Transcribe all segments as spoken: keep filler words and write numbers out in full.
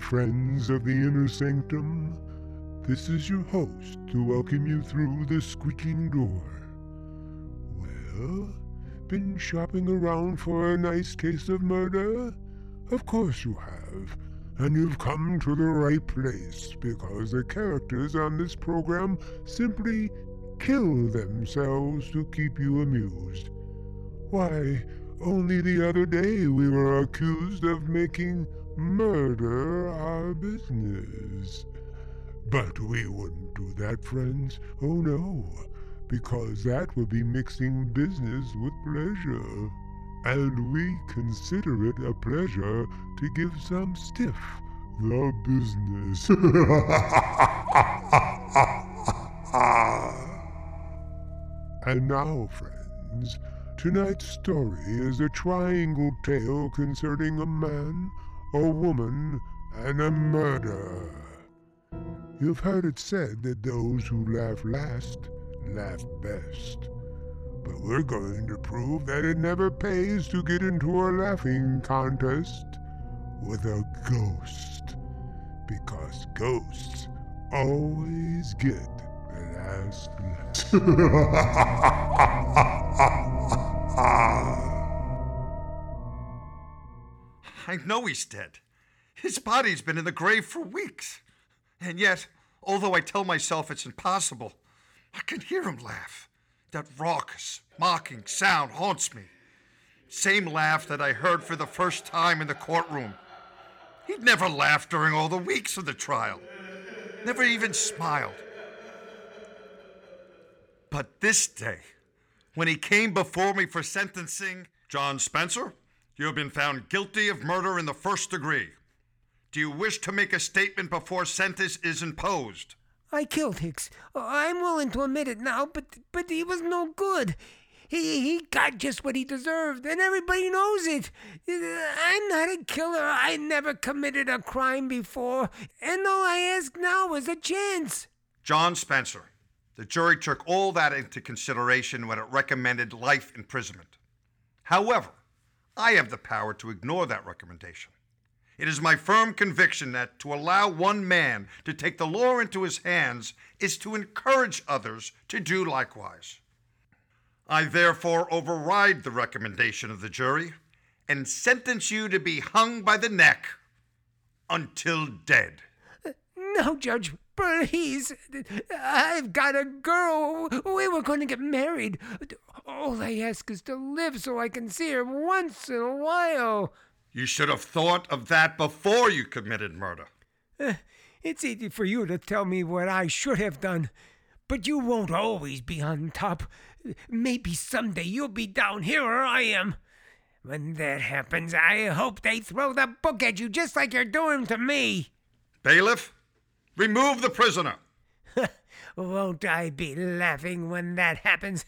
Welcome, friends of the Inner Sanctum. This is your host to welcome you through the squeaking door. Well, been shopping around for a nice case of murder? Of course you have, and you've come to the right place because the characters on this program simply kill themselves to keep you amused. Why, only the other day we were accused of making murder our business. But we wouldn't do that, friends. Oh no, because that would be mixing business with pleasure. And we consider it a pleasure to give some stiff the business. And now, friends, tonight's story is a triangle tale concerning a man, a woman, and a murder. You've heard it said that those who laugh last, laugh best. But we're going to prove that it never pays to get into a laughing contest with a ghost, because ghosts always get the last laugh. I know he's dead. His body's been in the grave for weeks. And yet, although I tell myself it's impossible, I can hear him laugh. That raucous, mocking sound haunts me. Same laugh that I heard for the first time in the courtroom. He'd never laughed during all the weeks of the trial. Never even smiled. But this day, when he came before me for sentencing, John Spencer, you have been found guilty of murder in the first degree. Do you wish to make a statement before sentence is imposed? I killed Hicks. I'm willing to admit it now, but but he was no good. He he got just what he deserved, and everybody knows it. I'm not a killer. I never committed a crime before, and all I ask now is a chance. John Spencer, the jury took all that into consideration when it recommended life imprisonment. However, I have the power to ignore that recommendation. It is my firm conviction that to allow one man to take the law into his hands is to encourage others to do likewise. I therefore override the recommendation of the jury and sentence you to be hung by the neck until dead. No, Judge, please. I've got a girl. We were going to get married. All I ask is to live so I can see her once in a while. You should have thought of that before you committed murder. Uh, it's easy for you to tell me what I should have done, but you won't always be on top. Maybe someday you'll be down here where I am. When that happens, I hope they throw the book at you just like you're doing to me. Bailiff, remove the prisoner. Won't I be laughing when that happens?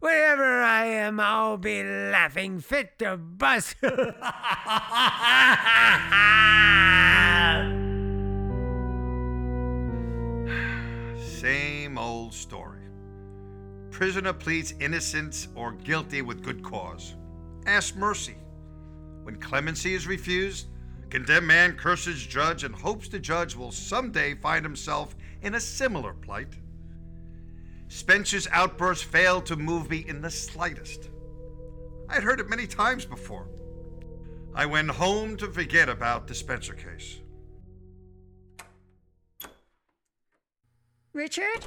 Wherever I am, I'll be laughing fit to bust. Same old story. Prisoner pleads innocent or guilty with good cause. Ask mercy. When clemency is refused, condemned man curses judge and hopes the judge will someday find himself in a similar plight. Spencer's outburst failed to move me in the slightest. I'd heard it many times before. I went home to forget about the Spencer case. Richard?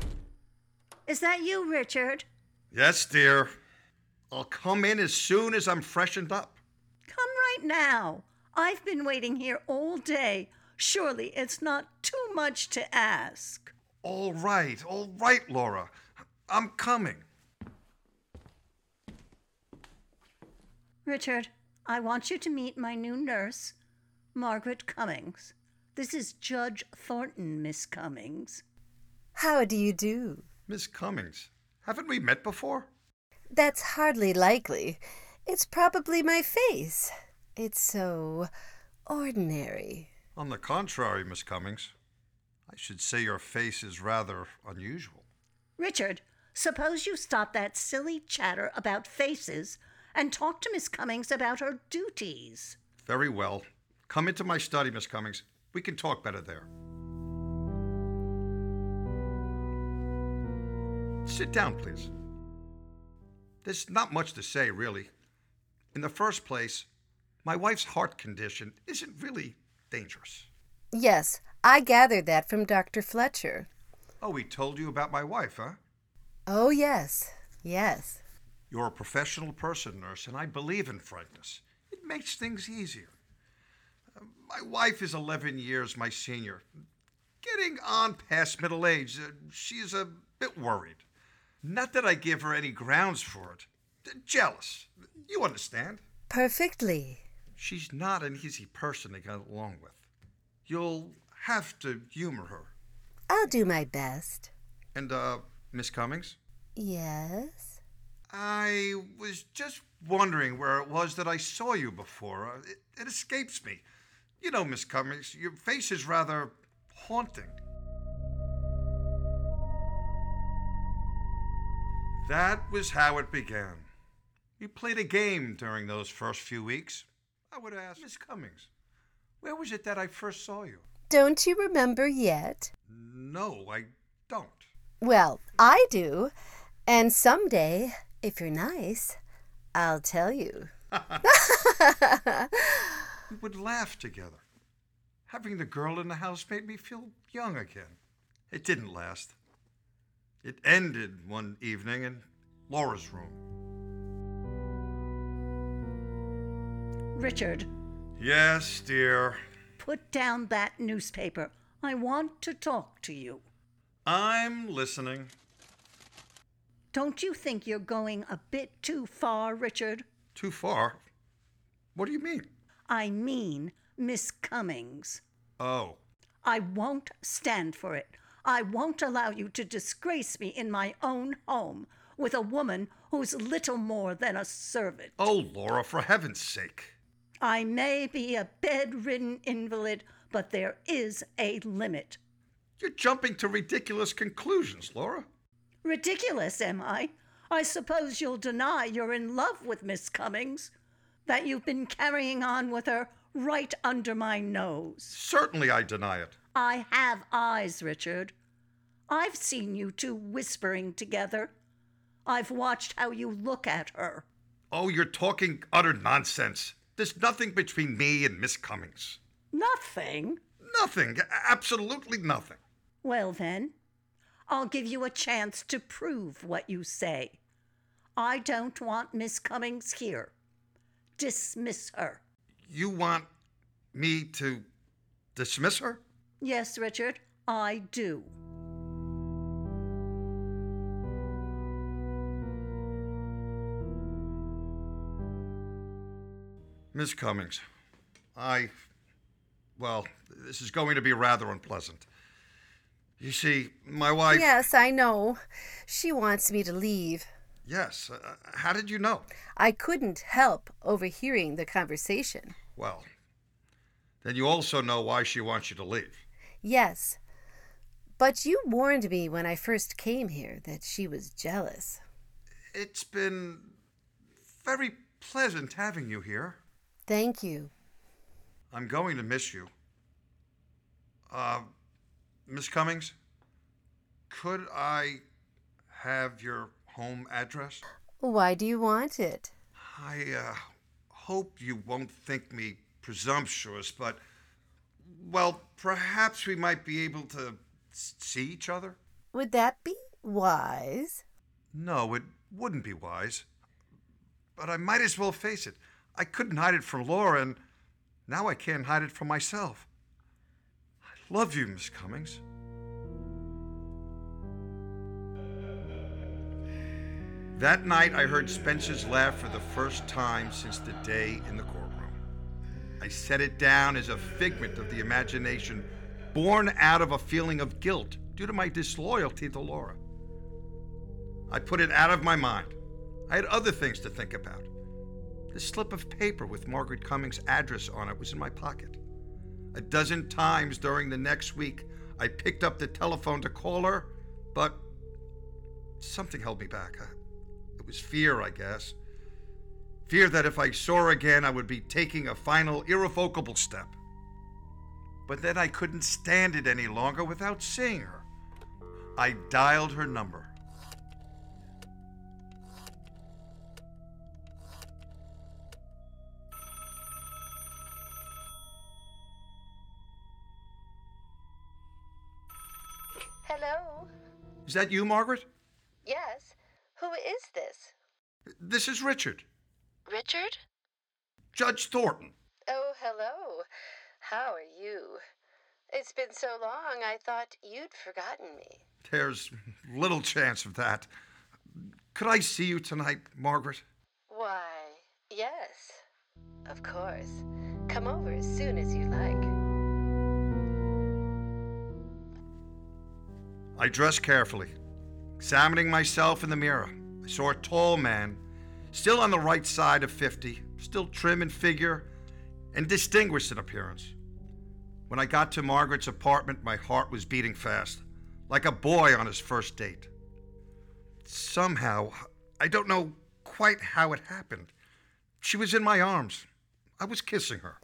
Is that you, Richard? Yes, dear. I'll come in as soon as I'm freshened up. Come right now. I've been waiting here all day. Surely it's not too much to ask. All right, all right, Laura. I'm coming. Richard, I want you to meet my new nurse, Margaret Cummings. This is Judge Thornton, Miss Cummings. How do you do? Miss Cummings, haven't we met before? That's hardly likely. It's probably my face. It's so ordinary. On the contrary, Miss Cummings, I should say your face is rather unusual. Richard, suppose you stop that silly chatter about faces and talk to Miss Cummings about her duties. Very well. Come into my study, Miss Cummings. We can talk better there. Sit down, please. There's not much to say, really. In the first place, my wife's heart condition isn't really dangerous. Yes, I gathered that from Doctor Fletcher. Oh, he told you about my wife, huh? Oh, yes, yes. You're a professional person, nurse, and I believe in frankness. It makes things easier. My wife is eleven years my senior. Getting on past middle age, she's a bit worried. Not that I give her any grounds for it. Jealous. You understand? Perfectly. She's not an easy person to get along with. You'll have to humor her. I'll do my best. And, uh, Miss Cummings? Yes? I was just wondering where it was that I saw you before. It, it escapes me. You know, Miss Cummings, your face is rather haunting. That was how it began. We played a game during those first few weeks. I would ask, Miss Cummings, where was it that I first saw you? Don't you remember yet? No, I don't. Well, I do. And someday, if you're nice, I'll tell you. We would laugh together. Having the girl in the house made me feel young again. It didn't last. It ended one evening in Laura's room. Richard. Yes, dear. Put down that newspaper. I want to talk to you. I'm listening. Don't you think you're going a bit too far, Richard? Too far? What do you mean? I mean Miss Cummings. Oh. I won't stand for it. I won't allow you to disgrace me in my own home with a woman who's little more than a servant. Oh, Laura, for heaven's sake. I may be a bedridden invalid, but there is a limit. You're jumping to ridiculous conclusions, Laura. Ridiculous, am I? I suppose you'll deny you're in love with Miss Cummings, that you've been carrying on with her right under my nose. Certainly I deny it. I have eyes, Richard. I've seen you two whispering together. I've watched how you look at her. Oh, you're talking utter nonsense. There's nothing between me and Miss Cummings. Nothing? Nothing. Absolutely nothing. Well, then, I'll give you a chance to prove what you say. I don't want Miss Cummings here. Dismiss her. You want me to dismiss her? Yes, Richard, I do. Miss Cummings, I, well, this is going to be rather unpleasant. You see, my wife... Yes, I know. She wants me to leave. Yes. Uh, how did you know? I couldn't help overhearing the conversation. Well, then you also know why she wants you to leave. Yes, but you warned me when I first came here that she was jealous. It's been very pleasant having you here. Thank you. I'm going to miss you. Uh, Miss Cummings, could I have your home address? Why do you want it? I uh, hope you won't think me presumptuous, but... Well, perhaps we might be able to see each other. Would that be wise? No, it wouldn't be wise. But I might as well face it. I couldn't hide it from Laura, and now I can't hide it from myself. I love you, Miss Cummings. That night, I heard Spencer's laugh for the first time since the day in the courtroom. I set it down as a figment of the imagination, born out of a feeling of guilt due to my disloyalty to Laura. I put it out of my mind. I had other things to think about. The slip of paper with Margaret Cummings' address on it was in my pocket. A dozen times during the next week, I picked up the telephone to call her, but something held me back. It was fear, I guess. Fear that if I saw her again, I would be taking a final, irrevocable step. but then I couldn't stand it any longer without seeing her. I dialed her number. Hello? Is that you, Margaret? Yes. Who is this? This is Richard. Richard? Judge Thornton. Oh, hello. How are you? It's been so long, I thought you'd forgotten me. There's little chance of that. Could I see you tonight, Margaret? Why, yes. Of course. Come over as soon as you like. I dressed carefully, examining myself in the mirror. I saw a tall man, still on the right side of fifty, still trim in figure and distinguished in appearance. When I got to Margaret's apartment, my heart was beating fast, like a boy on his first date. Somehow, I don't know quite how it happened, she was in my arms. I was kissing her.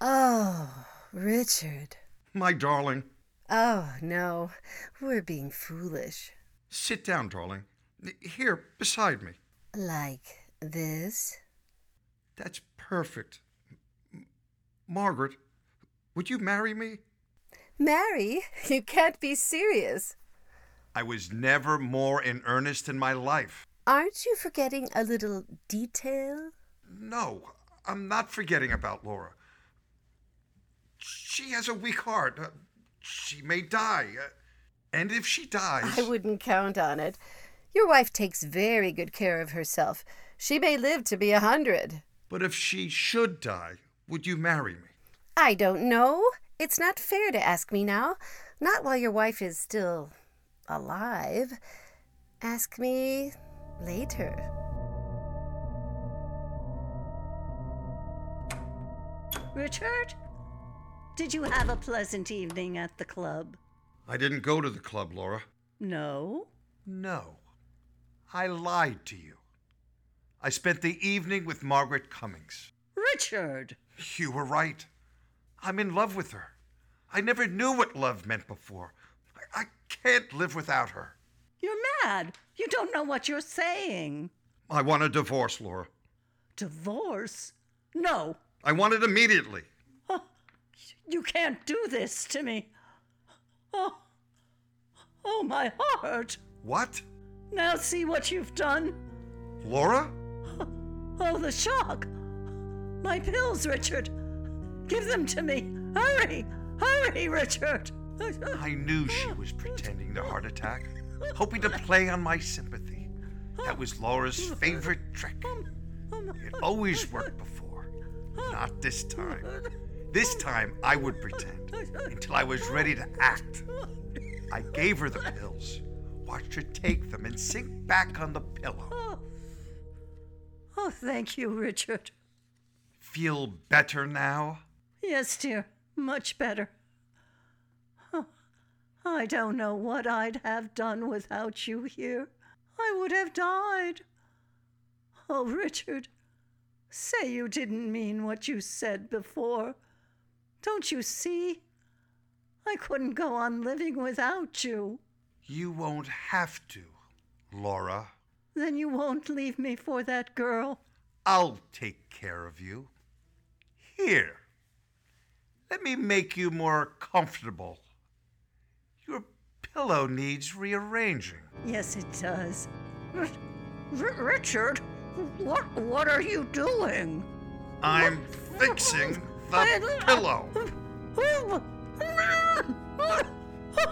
Oh, Richard. My darling. Oh, no. We're being foolish. Sit down, darling. Here, beside me. Like this? That's perfect. M- Margaret, would you marry me? Marry? You can't be serious. I was never more in earnest in my life. Aren't you forgetting a little detail? No, I'm not forgetting about Laura. She has a weak heart. Uh, She may die. Uh, and if she dies... I wouldn't count on it. Your wife takes very good care of herself. She may live to be a hundred. But if she should die, would you marry me? I don't know. It's not fair to ask me now. Not while your wife is still alive. Ask me later. Richard? Did you have a pleasant evening at the club? I didn't go to the club, Laura. No? No. I lied to you. I spent the evening with Margaret Cummings. Richard! You were right. I'm in love with her. I never knew what love meant before. I, I can't live without her. You're mad. You don't know what you're saying. I want a divorce, Laura. Divorce? No. I want it immediately. You can't do this to me. Oh, oh, my heart. What? Now see what you've done. Laura? Oh, the shock. My pills, Richard. Give them to me. Hurry, hurry, Richard. I knew she was pretending the heart attack, hoping to play on my sympathy. That was Laura's favorite trick. It always worked before. Not this time. This time, I would pretend, until I was ready to act. I gave her the pills, watched her take them, and sink back on the pillow. Oh, oh thank you, Richard. Feel better now? Yes, dear, much better. Oh, I don't know what I'd have done without you here. I would have died. Oh, Richard, say you didn't mean what you said before. Don't you see? I couldn't go on living without you. You won't have to, Laura. Then you won't leave me for that girl. I'll take care of you. Here, let me make you more comfortable. Your pillow needs rearranging. Yes, it does. R- R- Richard, what, what are you doing? I'm what? fixing... the pillow.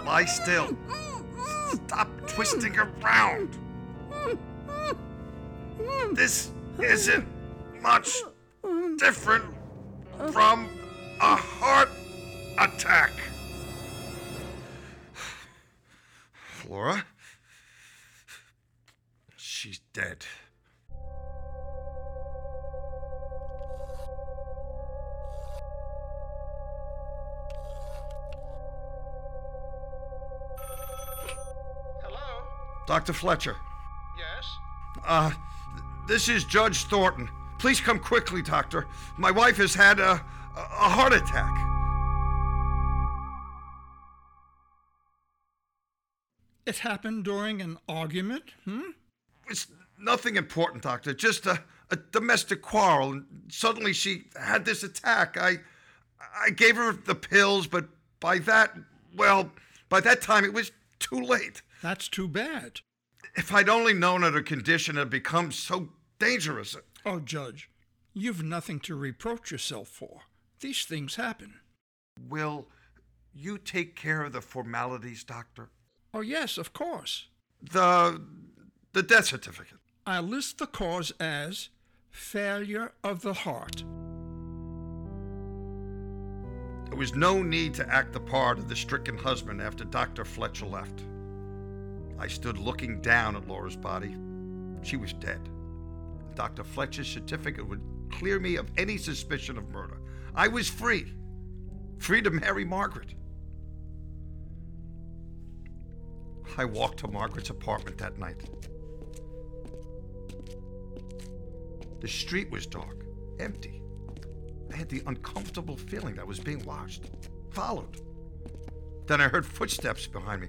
Lie still. Stop twisting around. This isn't much different from a heart attack. Laura? She's dead. Doctor Fletcher. Yes? Uh, this is Judge Thornton. Please come quickly, Doctor. My wife has had a, a heart attack. It happened during an argument, hmm? It's nothing important, Doctor. Just a, a domestic quarrel. And suddenly she had this attack. I I gave her the pills, but by that, well, by that time it was too late. That's too bad. If I'd only known that her condition had become so dangerous. Oh, Judge, you've nothing to reproach yourself for. These things happen. Will you take care of the formalities, Doctor? Oh, yes, of course. The the death certificate. I list the cause as failure of the heart. There was no need to act the part of the stricken husband after Doctor Fletcher left. I stood looking down at Laura's body. She was dead. Doctor Fletcher's certificate would clear me of any suspicion of murder. I was free. Free to marry Margaret. I walked to Margaret's apartment that night. The street was dark, empty. I had the uncomfortable feeling that I was being watched, followed. Then I heard footsteps behind me.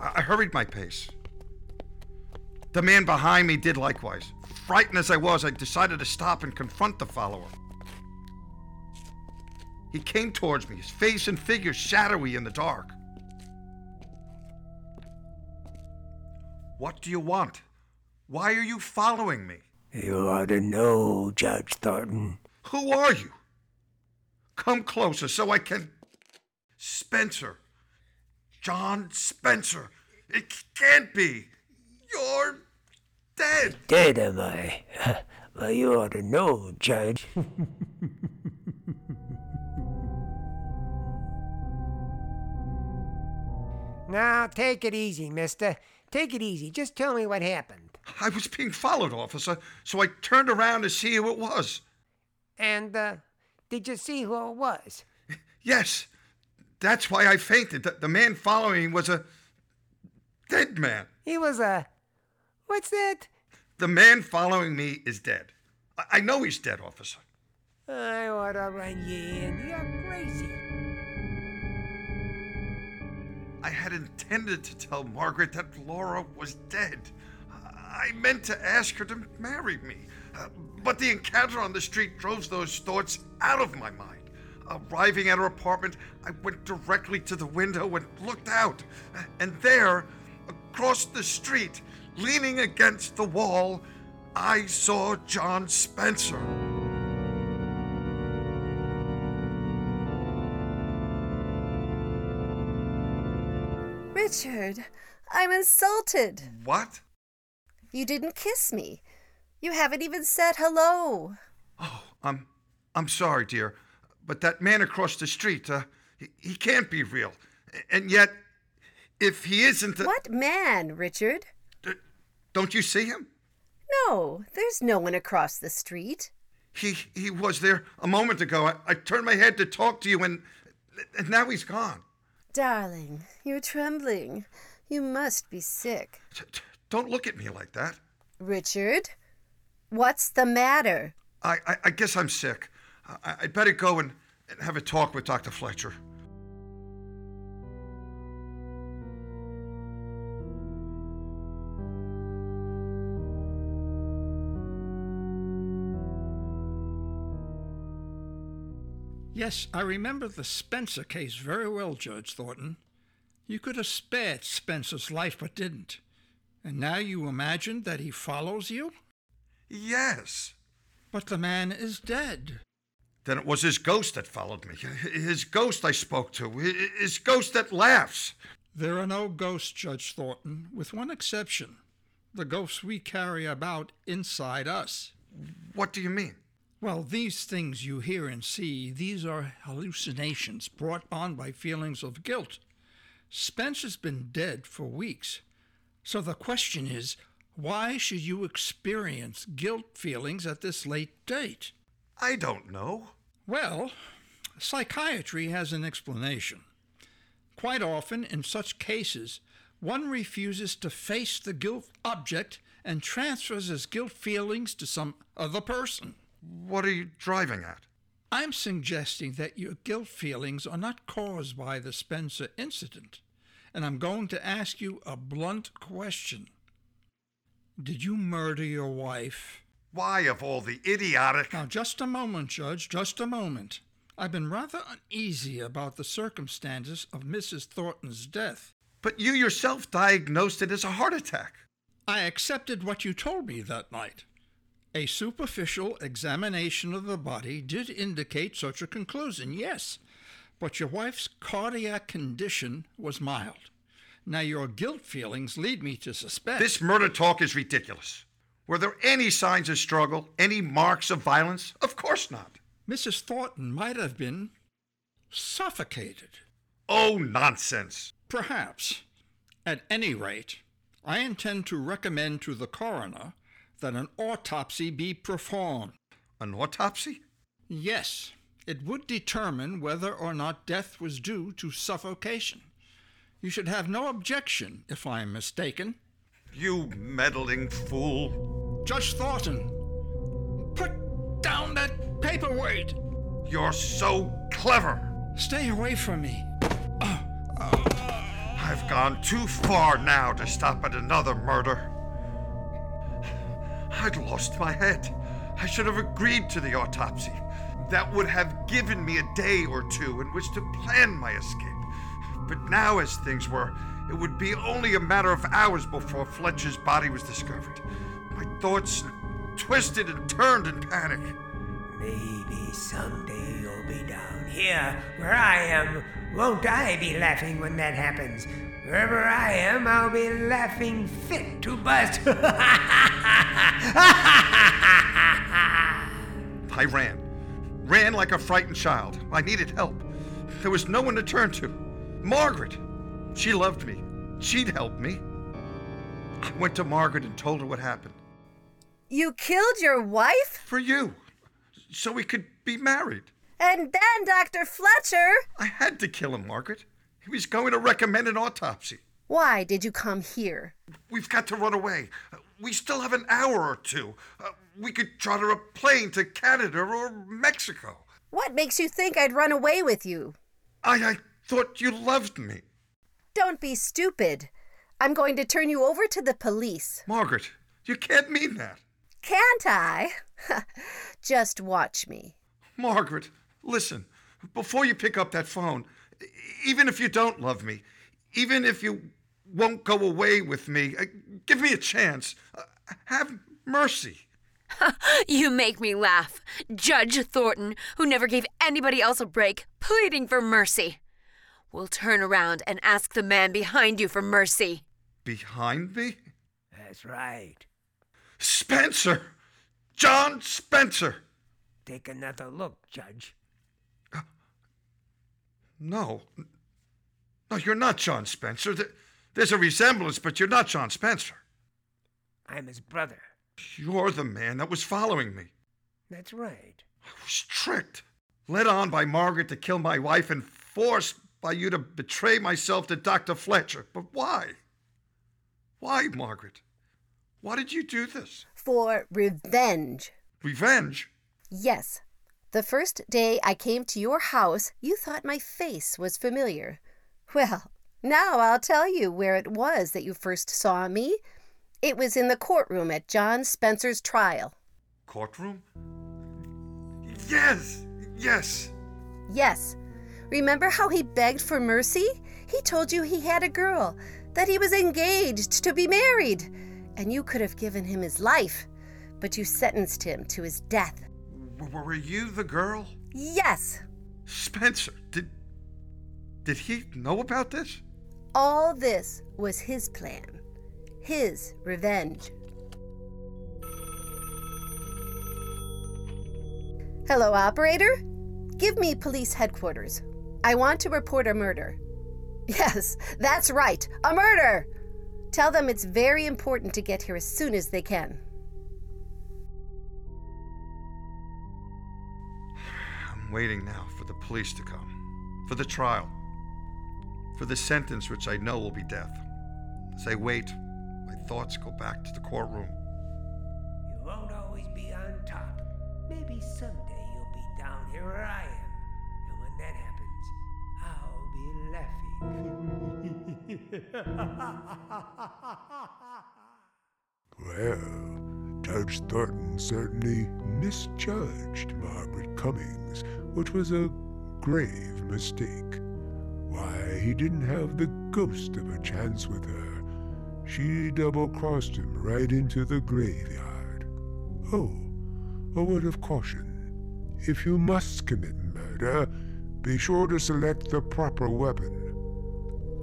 I hurried my pace. The man behind me did likewise. Frightened as I was, I decided to stop and confront the follower. He came towards me, his face and figure shadowy in the dark. What do you want? Why are you following me? You ought to know, Judge Thornton. Who are you? Come closer so I can... Spencer. John Spencer. It can't be. You're dead. Dead am I? Well, you ought to know, Judge. Now, take it easy, mister. Take it easy. Just tell me what happened. I was being followed, officer, so I turned around to see who it was. And, uh, did you see who it was? Yes. That's why I fainted. The, the man following was a dead man. He was a... What's that? The man following me is dead. I, I know he's dead, officer. I ought to run you in. You're crazy. I had intended to tell Margaret that Laura was dead. I meant to ask her to marry me. Uh, but the encounter on the street drove those thoughts out of my mind. Arriving at her apartment, I went directly to the window and looked out. And there, across the street, leaning against the wall, I saw John Spencer. Richard, I'm insulted. What? You didn't kiss me. You haven't even said hello. Oh, I'm, I'm sorry, dear, but that man across the street, uh, he, he can't be real. And yet, if he isn't... A... What man, Richard? D- don't you see him? No, there's no one across the street. He he was there a moment ago. I, I turned my head to talk to you, and, and now he's gone. Darling, you're trembling. You must be sick. D- don't look at me like that. Richard, what's the matter? I, I, I guess I'm sick. I'd better go and, and have a talk with Doctor Fletcher. Yes, I remember the Spencer case very well, Judge Thornton. You could have spared Spencer's life, but didn't. And now you imagine that he follows you? Yes. But the man is dead. Then it was his ghost that followed me. His ghost I spoke to. His ghost that laughs. There are no ghosts, Judge Thornton, with one exception. The ghosts we carry about inside us. What do you mean? Well, these things you hear and see, these are hallucinations brought on by feelings of guilt. Spencer's been dead for weeks. So the question is, why should you experience guilt feelings at this late date? I don't know. Well, psychiatry has an explanation. Quite often, in such cases, one refuses to face the guilt object and transfers his guilt feelings to some other person. What are you driving at? I'm suggesting that your guilt feelings are not caused by the Spencer incident, and I'm going to ask you a blunt question. Did you murder your wife? Why, of all the idiotic... Now, just a moment, Judge, just a moment. I've been rather uneasy about the circumstances of Missus Thornton's death. But you yourself diagnosed it as a heart attack. I accepted what you told me that night. A superficial examination of the body did indicate such a conclusion, yes, but your wife's cardiac condition was mild. Now, your guilt feelings lead me to suspect... This murder talk is ridiculous. Were there any signs of struggle, any marks of violence? Of course not. Missus Thornton might have been suffocated. Oh, nonsense. Perhaps. At any rate, I intend to recommend to the coroner that an autopsy be performed. An autopsy? Yes. It would determine whether or not death was due to suffocation. You should have no objection, if I am mistaken. You meddling fool. Judge Thornton, put down that paperweight. You're so clever. Stay away from me. Uh, uh, I've gone too far now to stop at another murder. I'd lost my head. I should have agreed to the autopsy. That would have given me a day or two in which to plan my escape. But now, as things were, it would be only a matter of hours before Fletcher's body was discovered. My thoughts twisted and turned in panic. Maybe someday you'll be down here where I am. Won't I be laughing when that happens? Wherever I am, I'll be laughing fit to bust. I ran. Ran like a frightened child. I needed help. There was no one to turn to. Margaret. She loved me. She'd help me. I went to Margaret and told her what happened. You killed your wife? For you. So we could be married. And then Doctor Fletcher... I had to kill him, Margaret. He was going to recommend an autopsy. Why did you come here? We've got to run away. We still have an hour or two. Uh, we could charter a plane to Canada or Mexico. What makes you think I'd run away with you? I, I thought you loved me. Don't be stupid. I'm going to turn you over to the police. Margaret, you can't mean that. Can't I? Just watch me. Margaret, listen, before you pick up that phone, even if you don't love me, even if you won't go away with me, uh, give me a chance. Uh, have mercy. You make me laugh. Judge Thornton, who never gave anybody else a break, pleading for mercy. We'll turn around and ask the man behind you for mercy. Behind me? That's right. Spencer! John Spencer! Take another look, Judge. Uh, no. No, you're not John Spencer. There's a resemblance, but you're not John Spencer. I'm his brother. You're the man that was following me. That's right. I was tricked. Led on by Margaret to kill my wife and forced by you to betray myself to Doctor Fletcher. But why? Why, Margaret? Why did you do this? For revenge. Revenge? Yes. The first day I came to your house, you thought my face was familiar. Well, now I'll tell you where it was that you first saw me. It was in the courtroom at John Spencer's trial. Courtroom? Yes, yes. Yes. Remember how he begged for mercy? He told you he had a girl, that he was engaged to be married, and you could have given him his life, but you sentenced him to his death. Were you the girl? Yes. Spencer, did... Did he know about this? All this was his plan, his revenge. Hello, operator? Give me police headquarters. I want to report a murder. Yes, that's right, a murder! Tell them it's very important to get here as soon as they can. I'm waiting now for the police to come, for the trial. For the sentence which I know will be death. As I wait, my thoughts go back to the courtroom. You won't always be on top. Maybe someday you'll be down here here I am. And when that happens, I'll be laughing. Well, Judge Thornton certainly misjudged Margaret Cummings, which was a grave mistake. Why, he didn't have the ghost of a chance with her. She double-crossed him right into the graveyard. Oh, a word of caution. If you must commit murder, be sure to select the proper weapon.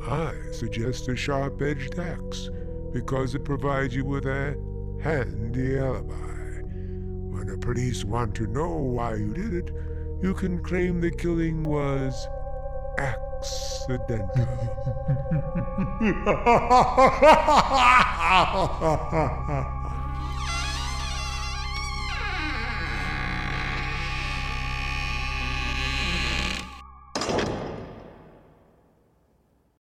I suggest a sharp-edged axe, because it provides you with a handy alibi. When the police want to know why you did it, you can claim the killing was accidental.